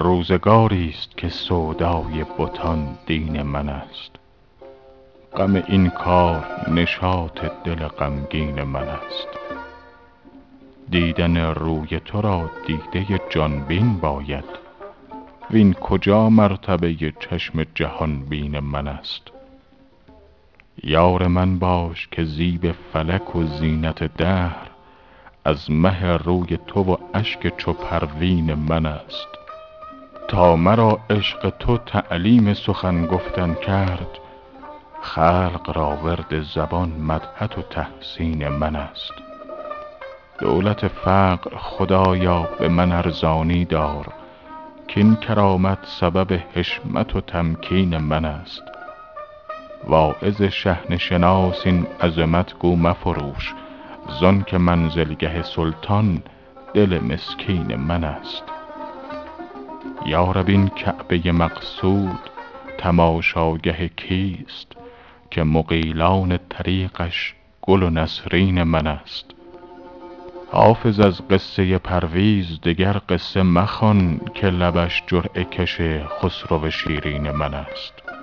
روزگاری است که سودای بتان دین من است. غم این کار نشاط دل غمگین من است. دیدن روی تو را دیده جانبین باید، وین کجا مرتبه چشم جهان بین من است. یار من باش که زیب فلک و زینت دهر از مه روی تو و اشک چو پروین من است. تا مرا عشق تو تعلیم سخن گفتن کرد، خلق را ورد زبان مدحت و تحسین من است. دولت فقر خدایا به من ارزانی دار، که این کرامت سبب حشمت و تمکین من است. واعظ شحنه شناس این عظمت گو مفروش، زان که منزلگه سلطان دل مسکین من است. یا رب این کعبه مقصود تماشاگه کیست، که مغیلان طریقش گل و نسرین من است. حافظ از قصه پرویز دگر قصه مخوان، که لبش جرعه کش خسرو شیرین من است.